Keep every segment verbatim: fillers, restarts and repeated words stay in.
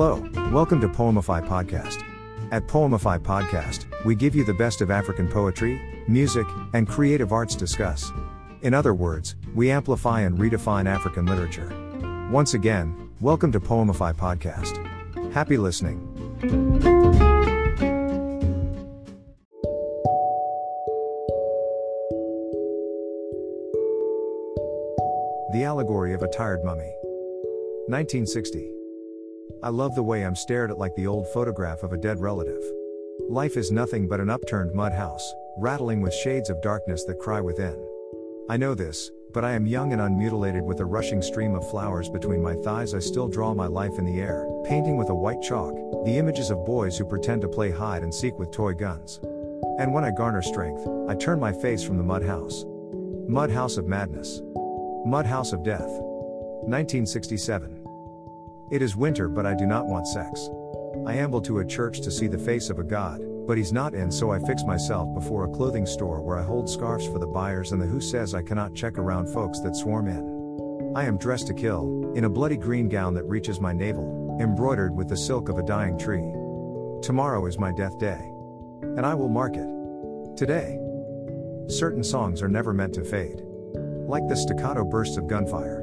Hello, welcome to Poemify Podcast. At Poemify Podcast, we give you the best of African poetry, music, and creative arts discuss. In other words, we amplify and redefine African literature. Once again, welcome to Poemify Podcast. Happy listening. The Allegory of a Tired Mummy. nineteen sixty. I love the way I'm stared at like the old photograph of a dead relative. Life is nothing but an upturned mud house, rattling with shades of darkness that cry within. I know this, but I am young and unmutilated with a rushing stream of flowers between my thighs. I still draw my life in the air, painting with a white chalk, the images of boys who pretend to play hide and seek with toy guns. And when I garner strength, I turn my face from the mud house. Mud house of madness. Mud house of death. nineteen sixty-seven. It is winter, but I do not want sex. I amble to a church to see the face of a god, but he's not in, so I fix myself before a clothing store where I hold scarves for the buyers and the who says I cannot check around folks that swarm in. I am dressed to kill, in a bloody green gown that reaches my navel, embroidered with the silk of a dying tree. Tomorrow is my death day. And I will mark it. Today. Certain songs are never meant to fade. Like the staccato bursts of gunfire.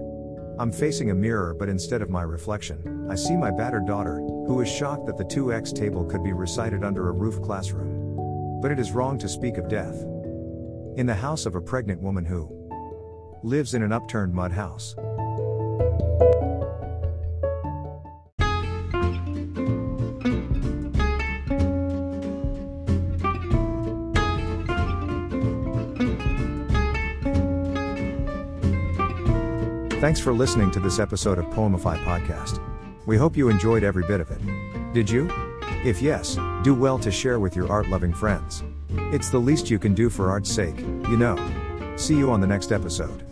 I'm facing a mirror, but instead of my reflection, I see my battered daughter, who is shocked that the two x table could be recited under a roof classroom. But it is wrong to speak of death. In the house of a pregnant woman who lives in an upturned mud house. Thanks for listening to this episode of Poemify Podcast. We hope you enjoyed every bit of it. Did you? If yes, do well to share with your art-loving friends. It's the least you can do for art's sake, you know. See you on the next episode.